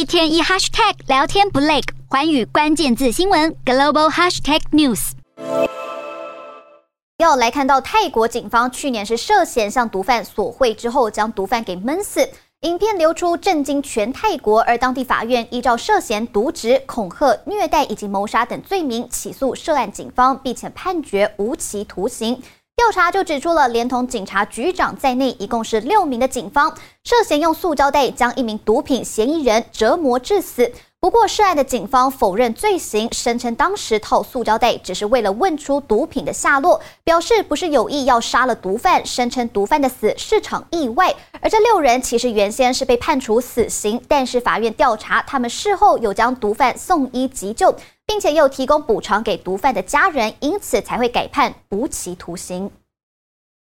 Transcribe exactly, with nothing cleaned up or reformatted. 一天一 hashtag 聊天不累，寰宇关键字新闻 Global Hashtag News。要来看到泰国警方去年是涉嫌向毒贩索贿之后，将毒贩给闷死。影片流出震惊全泰国，而当地法院依照涉嫌渎职、恐吓、虐待以及谋杀等罪名起诉涉案警方，并且判决无期徒刑。调查就指出了，连同警察局长在内，一共是六名的警方涉嫌用塑胶袋将一名毒品嫌疑人折磨致死。不过，涉案的警方否认罪行，声称当时套塑胶袋只是为了问出毒品的下落，表示不是有意要杀了毒贩，声称毒贩的死是场意外。而这六人其实原先是被判处死刑，但是法院调查，他们事后有将毒贩送医急救，并且又提供补偿给毒贩的家人，因此才会改判无期徒刑。